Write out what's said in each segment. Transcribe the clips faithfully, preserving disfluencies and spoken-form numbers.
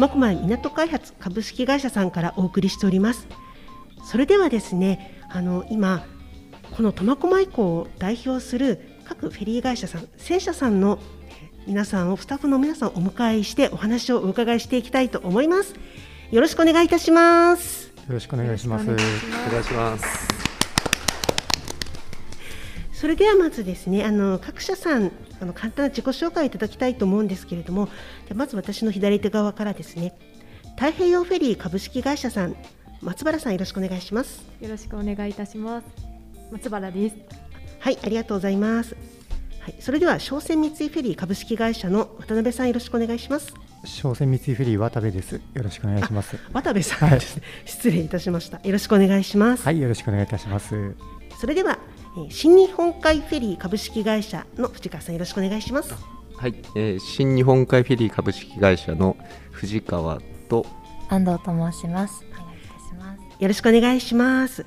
苫小牧港開発株式会社さんからお送りしております。それではですね、あの今この苫小牧港を代表する各フェリー会社さん、船社さんの皆さんを、スタッフの皆さんをお迎えしてお話をお伺いしていきたいと思います。よろしくお願いいたします。よろしくお願いします。よろしくお願いします。それではまずですね、あの各社さん、あの簡単な自己紹介いただきたいと思うんですけれども、まず私の左手側からですね、太平洋フェリー株式会社さん、松原さん、よろしくお願いします。よろしくお願いいたします。松原です。はい、ありがとうございます。はい、それでは商船三井フェリー株式会社の渡辺さん、よろしくお願いします。商船三井フェリー渡部です。よろしくお願いします。渡部さん、はい、失礼いたしました。よろしくお願いします。はい、よろしくお願いいたします。それでは新日本海フェリー株式会社の藤川さん、よろしくお願いします。はい、えー、新日本海フェリー株式会社の藤川と安藤と申します。お願いいたします。よろしくお願いします。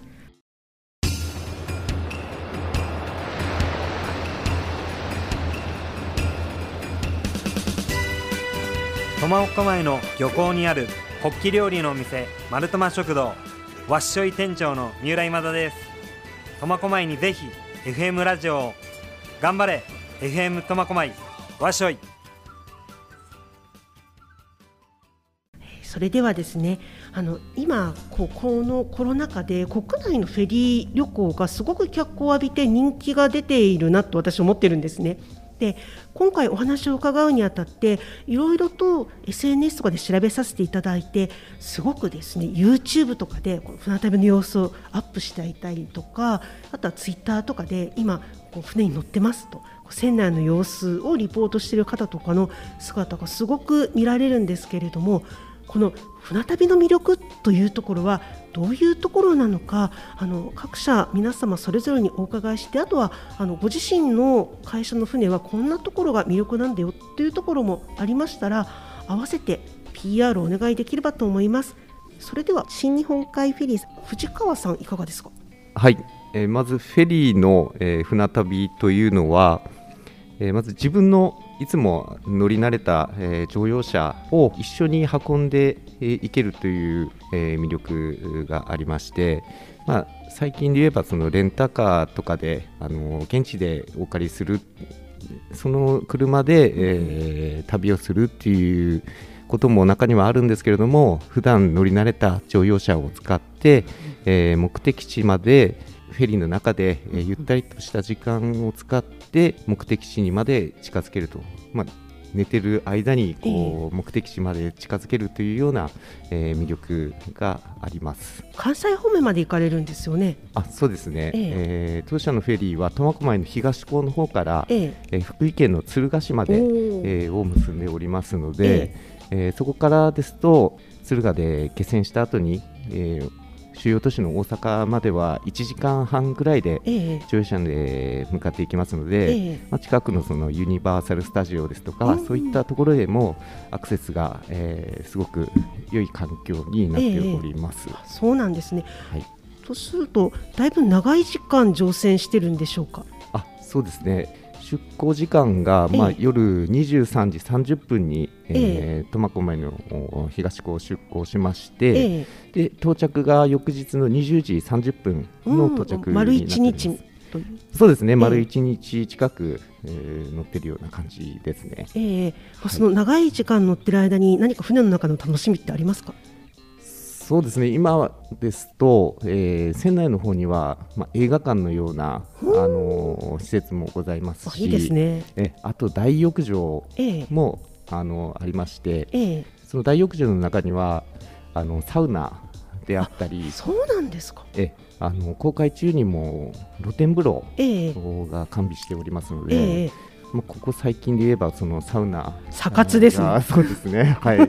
苫小牧の漁港にあるホッキ料理のお店、丸苫食堂わっしょい店長の三浦今田です。苫小牧にぜひ エフエム ラジオを。頑張れ エフエム 苫小牧わっしょい。それではですね、あの今ここのコロナ禍で国内のフェリー旅行がすごく脚光を浴びて人気が出ているなと私は思ってるんですね。で、今回お話を伺うにあたっていろいろと エスエヌエス とかで調べさせていただいて、すごくですね YouTube とかでこの船旅の様子をアップしていたりとか、あとは Twitter とかで今こう船に乗ってますと船内の様子をリポートしている方とかの姿がすごく見られるんですけれども、この船旅の魅力というところはどういうところなのか、あの各社皆様それぞれにお伺いして、あとはあのご自身の会社の船はこんなところが魅力なんだよというところもありましたら、合わせて ピーアール をお願いできればと思います。それでは新日本海フェリー、藤川さんいかがですか。はい、えー、まずフェリーの、えー、船旅というのは、えー、まず自分のいつも乗り慣れた、えー、乗用車を一緒に運んでい、えー、けるという、えー、魅力がありまして、まあ、最近で言えばそのレンタカーとかで、あのー、現地でお借りする、その車で、えー、旅をするっていうことも中にはあるんですけれども、普段乗り慣れた乗用車を使って、えー、目的地までフェリーの中で、えー、ゆったりとした時間を使って目的地にまで近づけると、まあ、寝てる間にこう目的地まで近づけるというような、えー、魅力があります。関西方面まで行かれるんですよね。あ、そうですね、えーえー、当社のフェリーは苫小牧の東港の方から、えーえー、福井県の敦賀市まで、えー、を結んでおりますので、えーえー、そこからですと敦賀で下船した後に、えー主要都市の大阪まではいちじかんはんぐらいで乗用車で向かっていきますので、ええまあ、近くのそのユニバーサルスタジオですとか、うん、そういったところでもアクセスが、えー、すごく良い環境になっております。ええ、そうなんですね。はい、とするとだいぶ長い時間乗船してるんでしょうか。あ、そうですね。出港時間が、まあええ、夜にじゅうさんじさんじゅっぷんに苫小牧の東港を出港しまして、ええ、で到着が翌日のにじゅうじさんじゅっぷんの到着になっております。うん、丸いちにちという。そうですね、ええ、丸いちにち近く、えー、乗ってるような感じですね。えーはい、その長い時間乗ってる間に何か船の中の楽しみってありますか。そうですね、今ですと、えー、船内の方には、まあ、映画館のような、あのー、施設もございますし、あ、いいですね。えあと大浴場も、えーあのー、ありまして、えー、その大浴場の中にはあのサウナであったり。そうなんですか。えあの航海中にも露天風呂が完備しておりますので、えーえーまあ、ここ最近で言えばそのサウナサ活ですね。そうですね、はい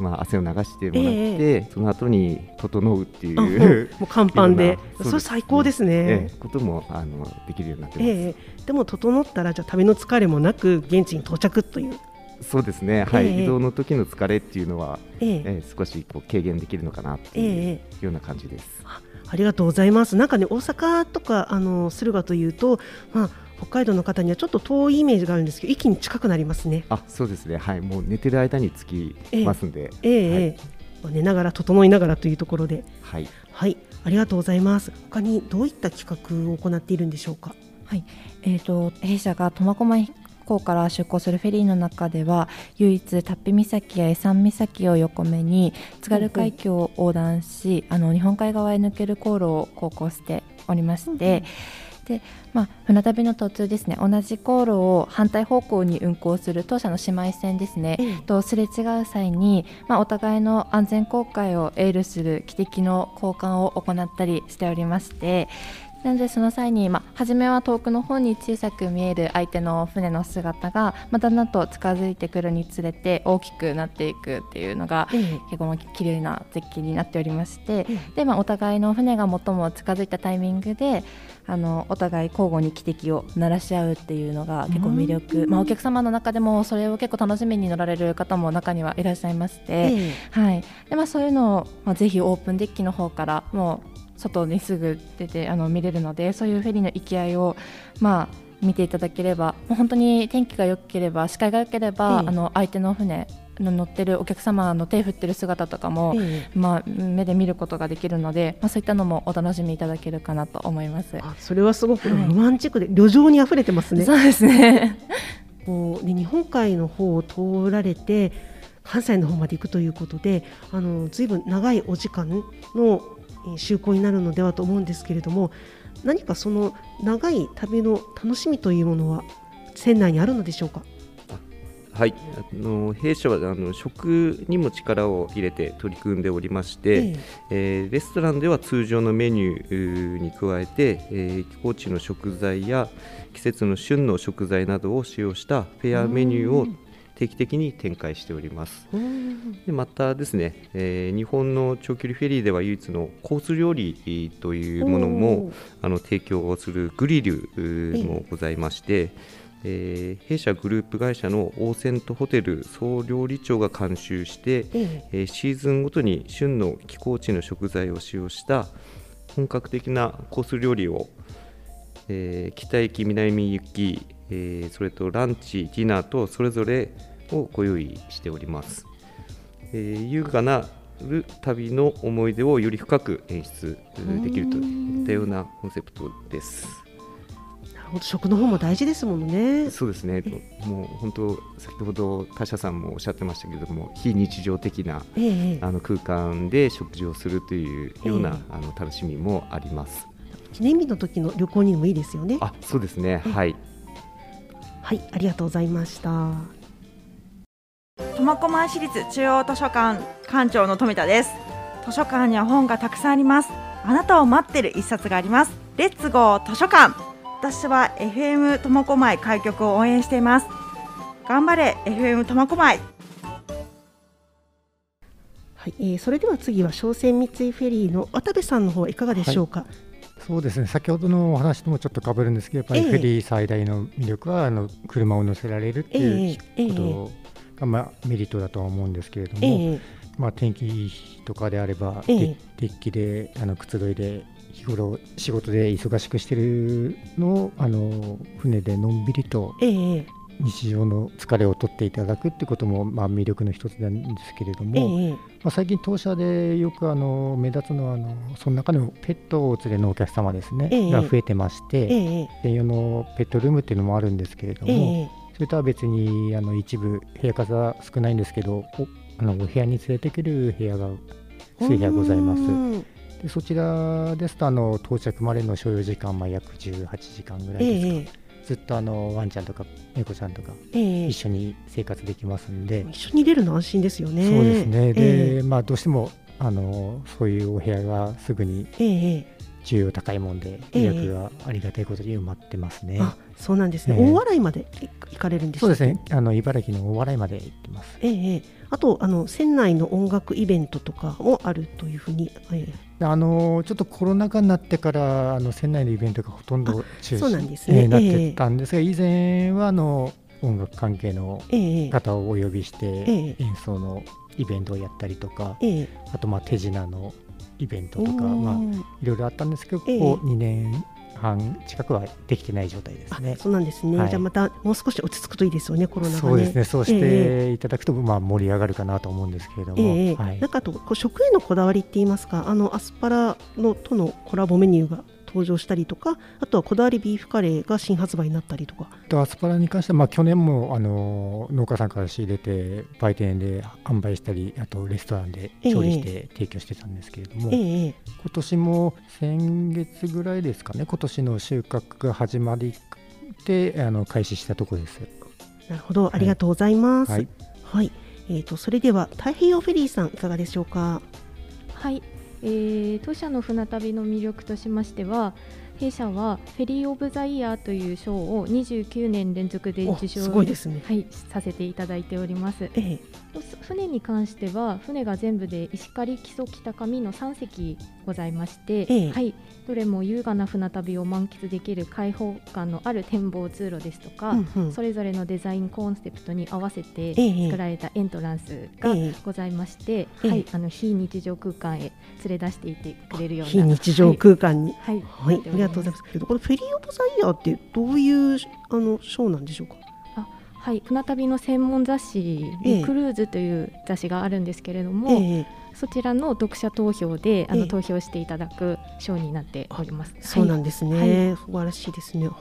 まあ、汗を流してもらって、ええ、その後に整うっていう、もう甲板で、それ最高ですね。ええ、こともあのできるようになってます。ええ、でも整ったらじゃあ旅の疲れもなく現地に到着という。そうですね、はいええ、移動の時の疲れっていうのは、ええええ、少しこう軽減できるのかなっていうような感じです。ええ、あ, ありがとうございます。なんかね、大阪とかあの駿河というと、まあ北海道の方にはちょっと遠いイメージがあるんですけど、一気に近くなりますね。あ、そうですね、はい、もう寝てる間に着きますんで、えーはいえー、寝ながら整いながらというところで、はい、はい、ありがとうございます。他にどういった企画を行っているんでしょうか。はい、えーと、弊社が苫小牧港から出港するフェリーの中では、唯一タッピ岬や江山岬を横目に津軽海峡を横断し、あの日本海側へ抜ける航路を航行しておりまして、でまあ、船旅の途中ですね、同じ航路を反対方向に運航する当社の姉妹船ですね、うん、とすれ違う際に、まあ、お互いの安全航海をエールする汽笛の交換を行ったりしておりまして、なのでその際に、まあ、初めは遠くの方に小さく見える相手の船の姿が、まあ、だんだんと近づいてくるにつれて大きくなっていくっていうのが、うん、結構綺麗な絶景になっておりまして、うんでまあ、お互いの船が最も近づいたタイミングであのお互い交互に汽笛を鳴らし合うっていうのが結構魅力、うんまあ、お客様の中でもそれを結構楽しみに乗られる方も中にはいらっしゃいまして、うんはいでまあ、そういうのを、まあ、ぜひオープンデッキの方からもう外にすぐ出てあの見れるので、そういうフェリーの行き合いを、まあ、見ていただければ、もう本当に天気が良ければ視界が良ければ、うん、あの相手の船の乗ってるお客様の手を振ってる姿とかも、うんまあ、目で見ることができるので、まあ、そういったのもお楽しみいただけるかなと思います。あ、それはすごくロマンチックで、はい、旅情にあふれてますね。そうですねこうで日本海の方を通られて関西の方まで行くということで、あの随分長いお時間の就航になるのではと思うんですけれども、何かその長い旅の楽しみというものは船内にあるのでしょうか。はい、あの弊社はあの食にも力を入れて取り組んでおりまして、えーえー、レストランでは通常のメニューに加えて、えー、寄港地の食材や季節の旬の食材などを使用したフェアメニューを定期的に展開しております。でまたですね、えー、日本の長距離フェリーでは唯一のコース料理というものもあの提供をするグリルもございまして、えー、弊社グループ会社のオーセントホテル総料理長が監修して、えー、シーズンごとに旬の寄港地の食材を使用した本格的なコース料理を、えー、北行き南行き、えー、それとランチディナーとそれぞれをご用意しております。えー、優雅な旅の思い出をより深く演出できるといったようなコンセプトです。なるほど、食の方も大事ですもんね。そうですね、もう本当先ほど他社さんもおっしゃってましたけれども、非日常的な、えー、あの空間で食事をするというような、えー、あの楽しみもあります。記念日の時の旅行にもいいですよね。あ、そうですね、えー、はいはい、ありがとうございました。苫小牧市立中央図書館館長の富田です。図書館には本がたくさんあります。あなたを待ってる一冊があります。レッツゴー図書館。私は エフエム 苫小牧開局を応援しています。頑張れ エフエム 苫小牧。はい、えー、それでは次は商船三井フェリーの渡部さんの方いかがでしょうか。はい、そうですね、先ほどのお話ともちょっとかぶるんですけど、やっぱりフェリー最大の魅力は、ええ、あの車を乗せられるっていうことが、まあ、メリットだとは思うんですけれども、ええまあ、天気いい日とかであれば、ええ、デッキであのくつろいで日頃仕事で忙しくしてるのをあの船でのんびりと日常の疲れを取っていただくってことも、まあ、魅力の一つなんですけれども、ええまあ、最近当社でよくあの目立つのはあのその中でもペットを連れのお客様ですね、ええ、が増えてまして、ええ、専用のペットルームっていうのもあるんですけれども、ええ、それとは別にあの一部部屋数は少ないんですけど、お、あのお部屋に連れてくる部屋が数部屋ございます。でそちらですとあの到着までの所要時間は約じゅうはちじかんぐらいですか、ええずっとあのワンちゃんとか猫ちゃんとか一緒に生活できますんで、えー、一緒に出るの安心ですよね。そうですね、で、えーまあ、どうしてもあのそういうお部屋がすぐに需要高いもんで、えー、予約がありがたいことに埋まってますね。あ、そうなんですね、えー、大洗まで行かれるんですか。そうですね、あの茨城の大洗まで行ってます。えー、あとあの船内の音楽イベントとかもあるというふうに、えーあのちょっとコロナ禍になってからあの船内のイベントがほとんど中止に、ねえー、なってたんですが、えー、以前はあの音楽関係の方をお呼びして、えー、演奏のイベントをやったりとか、えー、あとまあ手品のイベントとか、まあ、いろいろあったんですけど、えー、ここにねん半近くはできてない状態ですね。あ、そうなんですね、はい、じゃあまたもう少し落ち着くといいですよね、コロナがね。そうですね、そうしていただくと、えー、まあ、盛り上がるかなと思うんですけれども、えーはい、なんかあとこう食へのこだわりって言いますか、あのアスパラのとのコラボメニューが登場したりとか、あとはこだわりビーフカレーが新発売になったりとか。アスパラに関しては、まあ、去年もあの農家さんから仕入れて売店で販売したり、あとレストランで調理して提供してたんですけれども、えーえー、今年も先月ぐらいですかね、今年の収穫が始まりであの開始したところです。なるほど、ありがとうございます、はいはい。えー、とそれでは太平洋フェリーさんいかがでしょうか。はい、えー、当社の船旅の魅力としましては、弊社はフェリーオブザイヤーという賞をにじゅうきゅうねん連続で受賞すごいですね、はい、させていただいております、ええ、船に関しては船が全部で石狩、木曽、北上のさん隻ございまして、ええはい、どれも優雅な船旅を満喫できる開放感のある展望通路ですとか、うんうん、それぞれのデザインコンセプトに合わせて作られたエントランスがございまして、ええはい、あの非日常空間へ連れ出していってくれるような非日常空間に、はいはいはい、ありがとうございます。けどこのフェリーオブザイヤーってどういうあの賞なんでしょうか。あ、はい、船旅の専門雑誌、ええ、クルーズという雑誌があるんですけれども、ええ、そちらの読者投票であの、ええ、投票していただく賞になっております。そうなんですね、はい、素晴らしいですね、はい、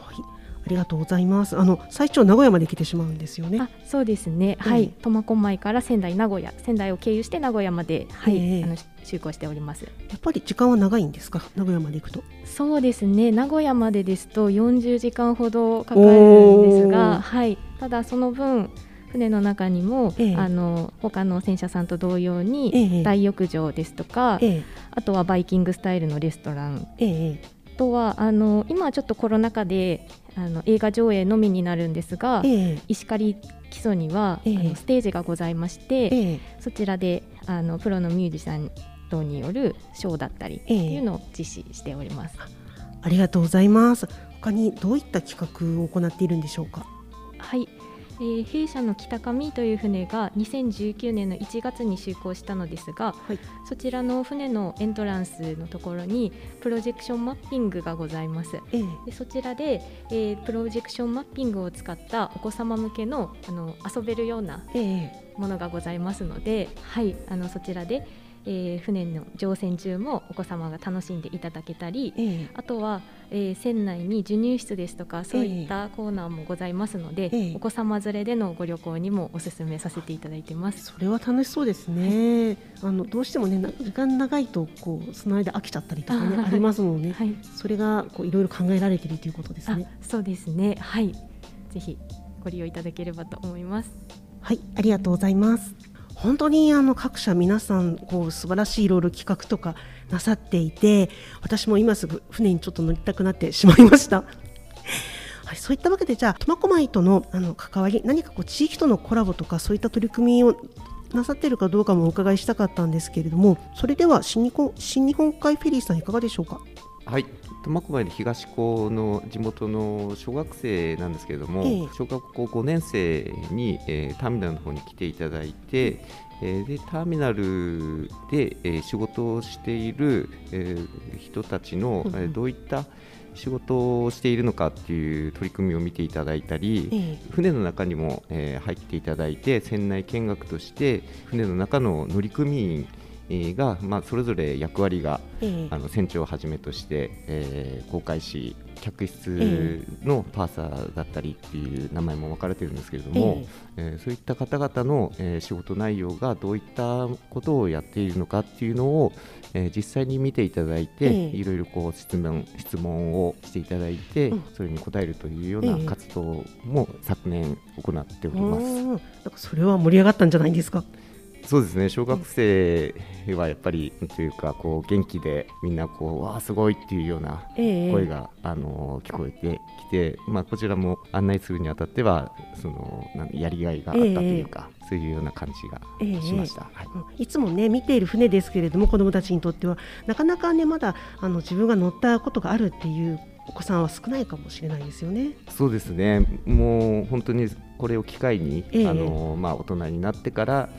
ありがとうございます。あの最長名古屋まで来てしまうんですよね。あ、そうですね、ええはい、苫小牧から仙台、名古屋、仙台を経由して名古屋まで、はいええ、あの就航しております。やっぱり時間は長いんですか、名古屋まで行くと。そうですね、名古屋までですとよんじゅうじかんほどかかるんですが、はい、ただその分船の中にも、ええ、あの他の船社さんと同様に、ええ、大浴場ですとか、ええ、あとはバイキングスタイルのレストラン、ええ、あとはあの今はちょっとコロナ禍であの映画上映のみになるんですが、ええ、石狩基礎には、ええ、あのステージがございまして、ええ、そちらであのプロのミュージシャンによるショーだったりっていうのを実施しております、えー、ありがとうございます。他にどういった企画を行っているんでしょうか。はい、えー、弊社の北上という船がにせんじゅうきゅうねんのいちがつに就航したのですが、はい、そちらの船のエントランスのところにプロジェクションマッピングがございます、えー、でそちらで、えー、プロジェクションマッピングを使ったお子様向け の, あの遊べるようなものがございますので、えーはい、あのそちらでえー、船の乗船中もお子様が楽しんでいただけたり、えー、あとは、えー、船内に授乳室ですとかそういったコーナーもございますので、えー、お子様連れでのご旅行にもお勧めさせていただいてます。それは楽しそうですね、はい、あのどうしてもね時間長いとこうその間飽きちゃったりとかね あ, ありますので、ねはい、それがこういろいろ考えられているということですね。あ、そうですね、はい、ぜひご利用いただければと思います。はい、ありがとうございます。本当にあの各社皆さんこう素晴らしいいろいろ企画とかなさっていて、私も今すぐ船にちょっと乗りたくなってしまいました、はい、そういったわけでじゃあ苫小牧と の, あの関わり、何かこう地域とのコラボとかそういった取り組みをなさっているかどうかもお伺いしたかったんですけれども、それでは新 日, 新日本海フェリーさんいかがでしょうか。はい、苫小牧の東高の地元の小学生なんですけれども、ええ、小学校ごねん生に、えー、ターミナルの方に来ていただいて、えー、でターミナルで、えー、仕事をしている、えー、人たちの、うんえー、どういった仕事をしているのかっていう取り組みを見ていただいたり、ええ、船の中にも、えー、入っていただいて船内見学として船の中の乗組員が、まあ、それぞれ役割が、えー、あの船長をはじめとして、えー、航海士、客室のパーサーだったりっていう名前も分かれているんですけれども、えーえー、そういった方々の、えー、仕事内容がどういったことをやっているのかっていうのを、えー、実際に見ていただいて、えー、いろいろこう質問、質問をしていただいて、うん、それに答えるというような活動も昨年行っております、えー、なんかそれは盛り上がったんじゃないですか。そうですね、小学生はやっぱりというかこう元気でみんなこうわあすごいっていうような声が、えー、あの聞こえてきて、まあ、こちらも案内するにあたってはそのやりがいがあったというか、えー、そういうような感じがしました、えーはい、いつも、ね、見ている船ですけれども子どもたちにとってはなかなか、ね、まだあの自分が乗ったことがあるっていうお子さんは少ないかもしれないですよね。そうですね、もう本当にこれを機会に、えーあのまあ、大人になってから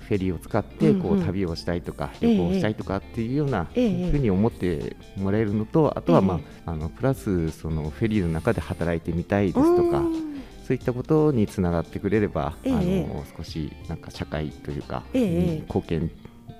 フフェリーを使ってこう旅をしたいとか旅行をしたいとかっていうようなふうに思ってもらえるのと、あとは、まあ、あのプラスそのフェリーの中で働いてみたいですとか、そういったことにつながってくれれば、あの少しなんか社会というかに貢献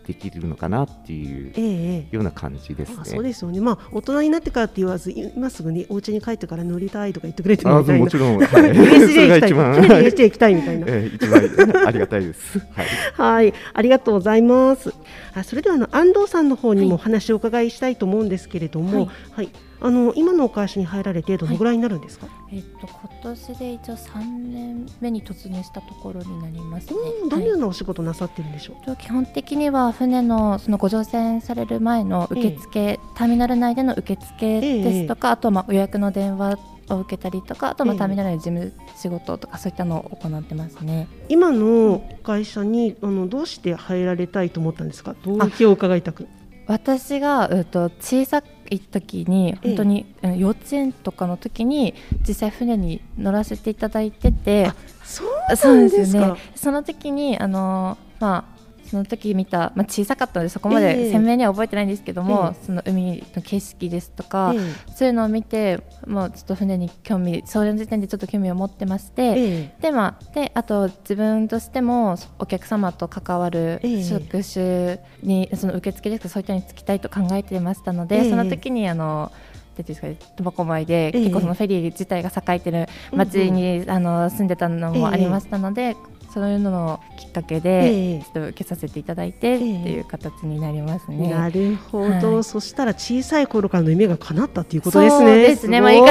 できるのかなっていうような感じですね。ええ、あ、そうですよね。まあ、大人になってからって言わず、今すぐにお家に帰ってから乗りたいとか言ってくれてもみたいな。もちろん、はい、ユーエスジェー 行きたい、ユーエスジェー 行きたいみたいな、ええ、一番ありがたいですはい、はい、ありがとうございます。あ、それではあの安藤さんの方にもお話をお伺いしたいと思うんですけれども、はいはい、あの今のお会社に入られてどのぐらいになるんですか？はい、えっと、今年で一応さんねんめに突入したところになりますね。うん、どのようなお仕事なさってるんでしょう？はい、基本的には船 の, そのご乗船される前の受付、ええ、ターミナル内での受付ですとか、ええ、あとはまあ予約の電話を受けたりとか、あとはまあターミナルの事務仕事とか、そういったのを行ってますね。今の会社にあのどうして入られたいと思ったんですか？動機を伺いたく。私がうと小さい時に本当に、ええ、幼稚園とかの時に実際船に乗らせていただいてて、そうなんですか。そうですね、その時にあの、まあ、その時見た、まあ、小さかったのでそこまで鮮明には覚えてないんですけども、ええ、その海の景色ですとか、ええ、そういうのを見て、もうちょっと船に興味、その時点でちょっと興味を持ってまして、ええ、でまあ、であと自分としてもお客様と関わる職種に、ええ、その受付ですとかそういったのに就きたいと考えていましたので、ええ、その時にあの苫小牧で結構そのフェリー自体が栄えている町に、ええ、あの住んでたのもありましたので、ええ、そういうののきっかけでちょっと受けさせていただいてっていう形になりますね。えー、なるほど、はい、そしたら小さい頃からの夢が叶ったということですね。そうですね、まあ、いいか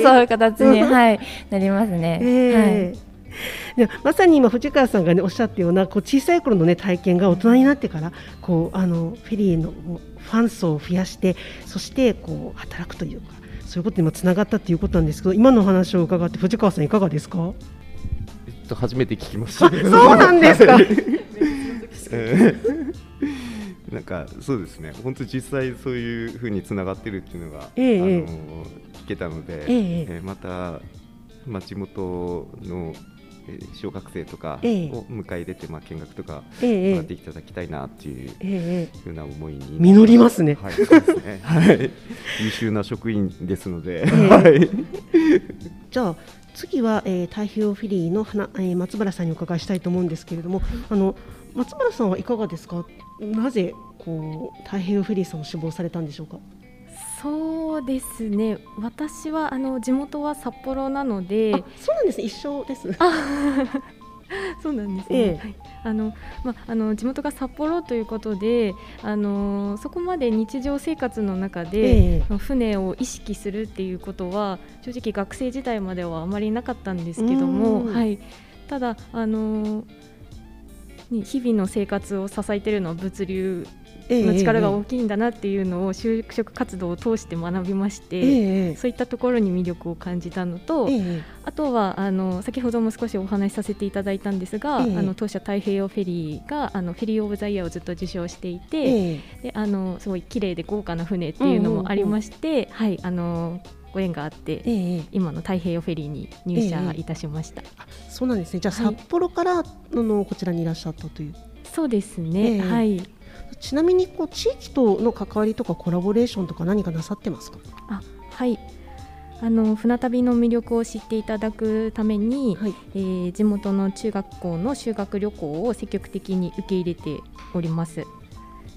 そういう形に、はい、なりますね。えーはい、でまさに今藤川さんが、ね、おっしゃったようなこう小さい頃の、ね、体験が大人になってからこうあのフェリーのファン層を増やして、そしてこう働くというか、そういうことにもつながったということなんですけど、今のお話を伺って藤川さんいかがですか？初めて聞きました。そうなんですか。なんかそうですね。本当実際そういう風につながってるっていうのが、えー、あの聞けたので、えーえー、また、まあ、地元の小学生とかを迎え入れて、まあ、見学とかもらっていただきたいなっていう、えー、ような思いに実りますね。はい、そうですね。はい、優秀な職員ですので。えーはい、じゃあ次は、えー、太平洋フェリーの花、えー、松原さんにお伺いしたいと思うんですけれども、あの松原さんはいかがですか？なぜこう太平洋フェリーさんを志望されたんでしょうか？そうですね、私はあの地元は札幌なので。あ、そうなんですね、一緒ですそうなんですね、ええはい、あのま、あの地元が札幌ということで、あのそこまで日常生活の中で、ええ、船を意識するっていうことは正直学生時代まではあまりなかったんですけども、はい、ただあの日々の生活を支えているのは物流の力が大きいんだなっていうのを就職活動を通して学びまして、ええ、そういったところに魅力を感じたのと、ええ、あとはあの先ほども少しお話しさせていただいたんですが、ええ、あの当社太平洋フェリーがあのフェリーオブザイヤーをずっと受賞していて、ええ、であのすごい綺麗で豪華な船っていうのもありまして、うんうんうん、はい、あのご縁があって、ええ、今の太平洋フェリーに入社いたしました。ええ、あ、そうなんですね。じゃあ、はい、札幌からのこちらにいらっしゃったという。そうですね、ええ、はい。ちなみにこう地域との関わりとかコラボレーションとか何かなさってますか？あ、はい、あの船旅の魅力を知っていただくために、はい、えー、地元の中学校の修学旅行を積極的に受け入れております。で、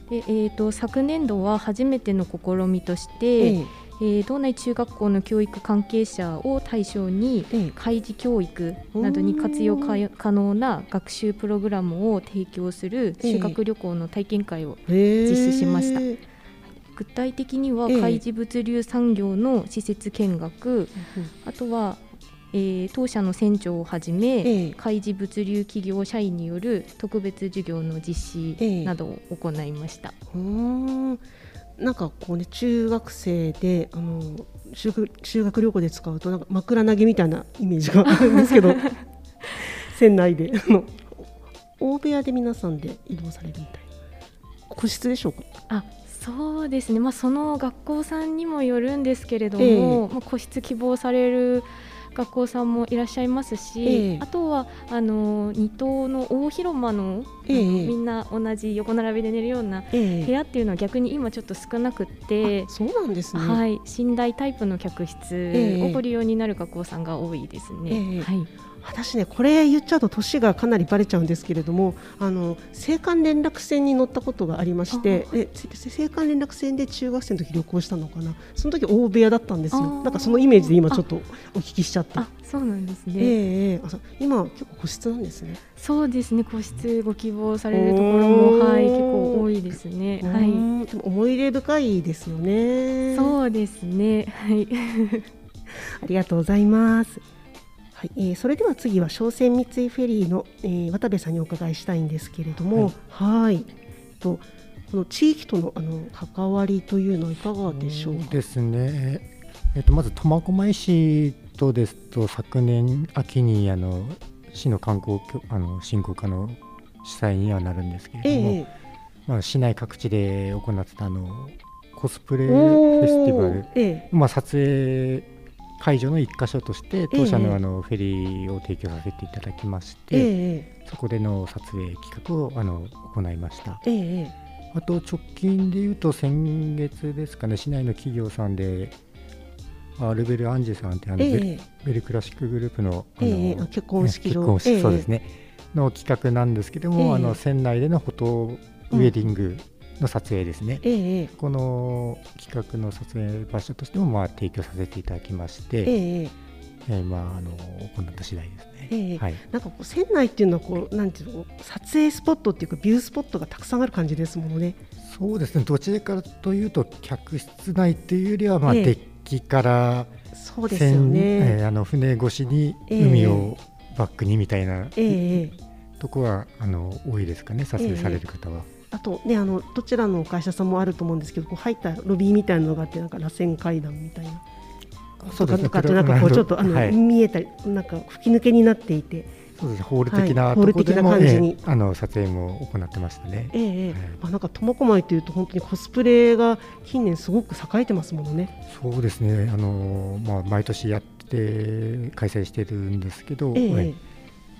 えー、と昨年度は初めての試みとして、えーえー、道内中学校の教育関係者を対象に、えー、開示教育などに活用可能な学習プログラムを提供する修学旅行の体験会を実施しました。えー、具体的には開示物流産業の施設見学、えー、あとは、えー、当社の船長をはじめ、えー、開示物流企業社員による特別授業の実施などを行いました。えーなんかこうね、中学生であの修学、修学旅行で使うとなんか枕投げみたいなイメージがあるんですけど船内で大部屋で皆さんで移動されるみたいな個室でしょうか？あ、そうですね、まあ、その学校さんにもよるんですけれども、えーまあ、個室希望される学校さんもいらっしゃいますし、えー、あとはあの二棟の大広間の、えー、みんな同じ横並びで寝るような部屋っていうのは逆に今ちょっと少なくて、えー、そうなんですね、はい、寝台タイプの客室をご利用になる学校さんが多いですね、えーえー、はい。私ね、これ言っちゃうと年がかなりバレちゃうんですけれども、あの青函連絡船に乗ったことがありまして、で青函連絡船で中学生の時旅行したのかな、その時大部屋だったんですよ。なんかそのイメージで今ちょっとお聞きしちゃった。ああ、そうなんですね、えーえー、今結構個室なんですね。そうですね、個室ご希望されるところも、はい、結構多いですね、はい、でも思い入れ深いですよね。そうですね、はいありがとうございます。はい、えー、それでは次は商船三井フェリーの、えー、渡部さんにお伺いしたいんですけれども、はい、はいとこの地域と の, あの関わりというのはいかがでしょうか。ですね、えー、とまず苫小牧市とですと昨年秋にあの市の観光あの振興課の主催にはなるんですけれども、えーまあ、市内各地で行ってたあのコスプレフェスティバル、えーまあ、撮影会場の一箇所として当社 の, あのフェリーを提供させていただきまして、ええ、そこでの撮影企画をあの行いました、ええ、あと直近でいうと先月ですかね、市内の企業さんでルベルアンジェさんってあの、ええ、ベルクラシックグループ の, あの、ええ、結婚式場、結婚式、そうですね、ええ、の企画なんですけども、ええ、あの船内でのフォトウェディング、うんの撮影ですね、ええ、この企画の撮影場所としてもまあ提供させていただきまして、えええーまあ、あの行った次第ですね、ええはい、なんかこう船内っていうのはこうなんていうの撮影スポットっていうかビュースポットがたくさんある感じですもんね。そうですね、どちらかというと客室内っていうよりはまあデッキから、ええそうですよね、えー、あの船越しに海をバックにみたいな、ええ、とこはあの多いですかね、撮影される方は、ええあとね、あのどちらの会社さんもあると思うんですけど、こう入ったロビーみたいなのがあって、なんか螺旋階段みたいな、そうですね、とかなんかこうちょっとあの、はい、見えたりなんか吹き抜けになっていて、そうですね、ホール的な、はい、ところでも、ね、あの撮影も行ってましたね。えーえーはい、あなんか苫小牧というと本当にコスプレが近年すごく栄えてますもんね。そうですね、あの、まあ、毎年やって開催してるんですけど、えーはい、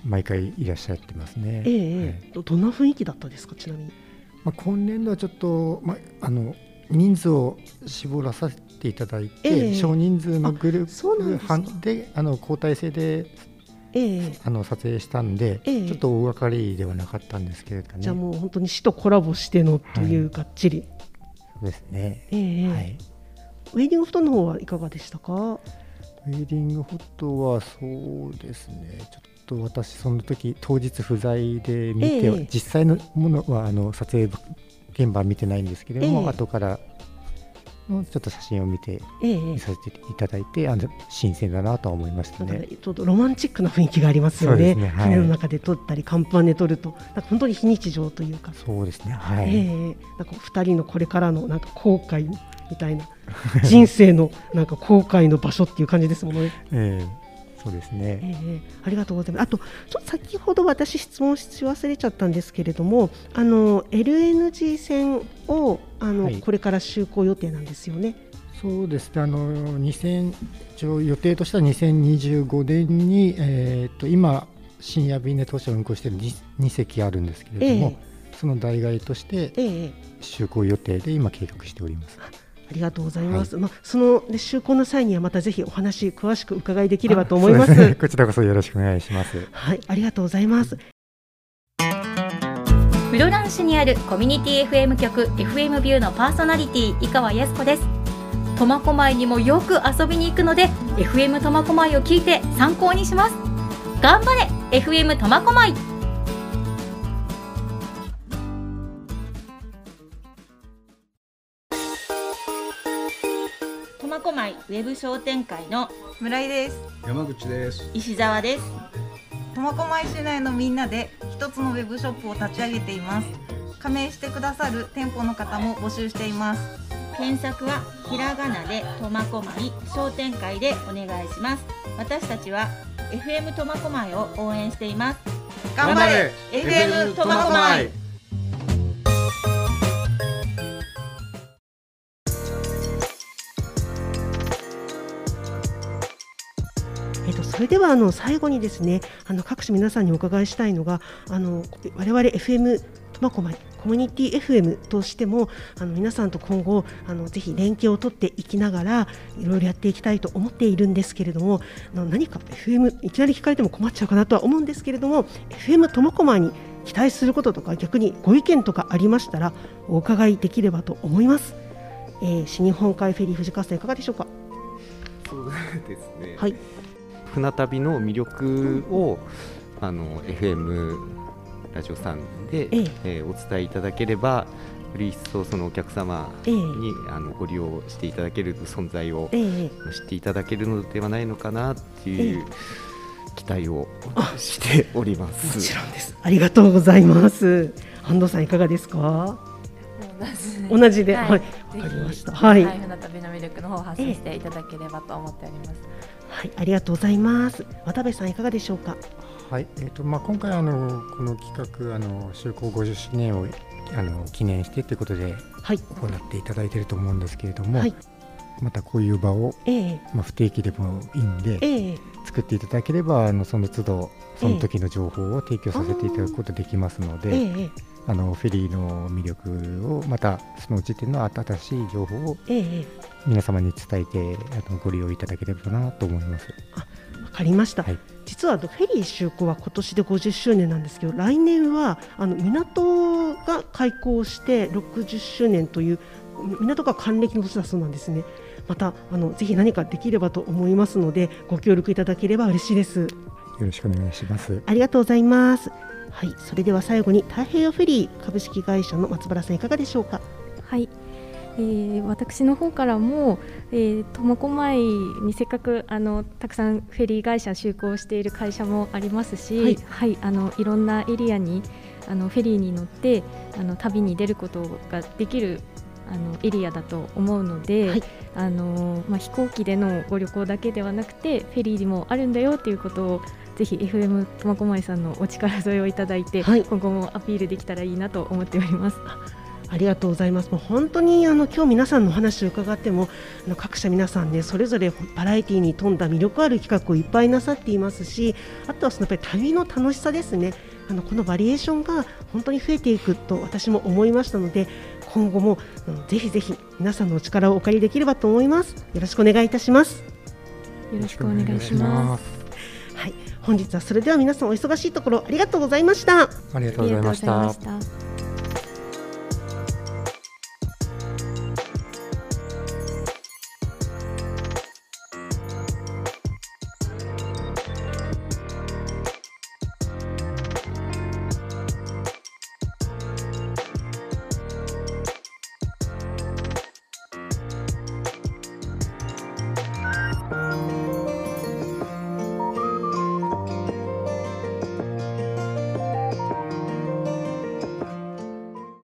毎回いらっしゃってますね。えーはい、ど, どんな雰囲気だったですか、ちなみに。まあ、今年度はちょっと、まあ、あの人数を絞らさせていただいて、えー、少人数のグループ で, であの交代制で、えー、あの撮影したんで、えー、ちょっと大掛かりではなかったんですけれどね。じゃあもう本当に市とコラボしてのというがっちり、はい、そうですね、えーはい、ウェディングフォトの方はいかがでしたか。ウェディングフォトはそうですね、ちょっと私その時当日不在で見て、ええ、実際のものはあの撮影現場は見てないんですけれども、ええ、後からのちょっと写真を見て、ええ、見させていただいて、あの新鮮だなと思いましたね。ちょっとロマンチックな雰囲気がありますよね。船、ねはい、の中で撮ったり甲板で撮るとなんか本当に非日常というか、そうですね、はい、ええ、なんかふたりのこれからのなんか後悔みたいな人生のなんか後悔の場所っていう感じですもんね、ええそうですね、えー、ありがとうございます。あとちょっと先ほど私質問し忘れちゃったんですけれども、あの エルエヌジー 船をあの、はい、これから就航予定なんですよね。そうですね、あのにせん一応予定としてはにせんにじゅうごねんに、えー、と今深夜便で当社運航している 2, 2隻あるんですけれども、えー、その代替として就航予定で今計画しております。ありがとうございます。はい、まあ、その就航の際にはまたぜひお話詳しく伺いできればと思います。そうですね、こちらこそよろしくお願いします。はい、ありがとうございます。室蘭市にあるコミュニティ エフエム 局 エフエム ビューのパーソナリティ井川靖子です。苫小牧にもよく遊びに行くので エフエム 苫小牧を聞いて参考にします。頑張れ エフエム 苫小牧。苫小牧ウェブ商店会の村井です。山口です。石澤です。苫小牧市内のみんなで一つのウェブショップを立ち上げています。加盟してくださる店舗の方も募集しています。検索はひらがなで苫小牧商店会でお願いします。私たちは エフエム 苫小牧を応援しています。頑張れ エフエム 苫小牧。それではあの最後にですね、あの各種皆さんにお伺いしたいのが、あの我々 エフエム 苫小牧コミュニティ エフエム としても、あの皆さんと今後あのぜひ連携を取っていきながらいろいろやっていきたいと思っているんですけれども、あの何か エフエム いきなり聞かれても困っちゃうかなとは思うんですけれども、 エフエム 苫小牧に期待することとか、逆にご意見とかありましたらお伺いできればと思います。えー、新日本海フェリー藤川さん、いかがでしょうか。そうですね、はい、船旅の魅力を、うん、あの エフエム ラジオさんで、えええー、お伝えいただければ、より一層そのお客様に、ええ、あのご利用していただける存在を、ええ、知っていただけるのではないのかなっていう、ええ期待をしております。もちろんです。ありがとうございます。安藤さん、いかがですか。同じ で, 同じで、はい、分かりました。はい、はい、船旅の魅力の方を発信していただければと思っております。はい、ありがとうございます。渡部さん、いかがでしょうか。はい、えーとまあ、今回あのこの企画、あの就航ごじゅっしゅうねんをあの記念してということで、はい、行っていただいていると思うんですけれども、はい、またこういう場を、えーまあ、不定期でもいいんで、えー、作っていただければ、あのその都度その時の情報を提供させていただくことができますので、えー、あのフェリーの魅力をまたその時点の新しい情報を皆様に伝えて、あのご利用いただければなと思います。わかりました。はい、実はフェリー就航は今年でごじゅっしゅうねんなんですけど、来年はあの港が開港してろくじゅっしゅうねんという港が還暦の年だそうなんですね。またあのぜひ何かできればと思いますので、ご協力いただければ嬉しいです。よろしくお願いします。ありがとうございます。はい、それでは最後に太平洋フェリー株式会社の松原さん、いかがでしょうか。はい、えー、私の方からも、えー、苫小牧にせっかくあのたくさんフェリー会社就航している会社もありますし、はいはい、あのいろんなエリアにあのフェリーに乗ってあの旅に出ることができるあのエリアだと思うので、はい、あのまあ、飛行機でのご旅行だけではなくてフェリーにもあるんだよということを、ぜひ エフエム 苫小牧さんのお力添えをいただいて、はい、今後もアピールできたらいいなと思っております。ありがとうございます。もう本当にあの今日皆さんのお話を伺っても、あの各社皆さんね、それぞれバラエティに富んだ魅力ある企画をいっぱいなさっていますし、あとはそのやっぱり旅の楽しさですね。あのこのバリエーションが本当に増えていくと私も思いましたので、今後もぜひぜひ皆さんのお力をお借りできればと思います。よろしくお願いいたします。よろしくお願いします。はい、本日はそれでは皆さんお忙しいところありがとうございました。ありがとうございました。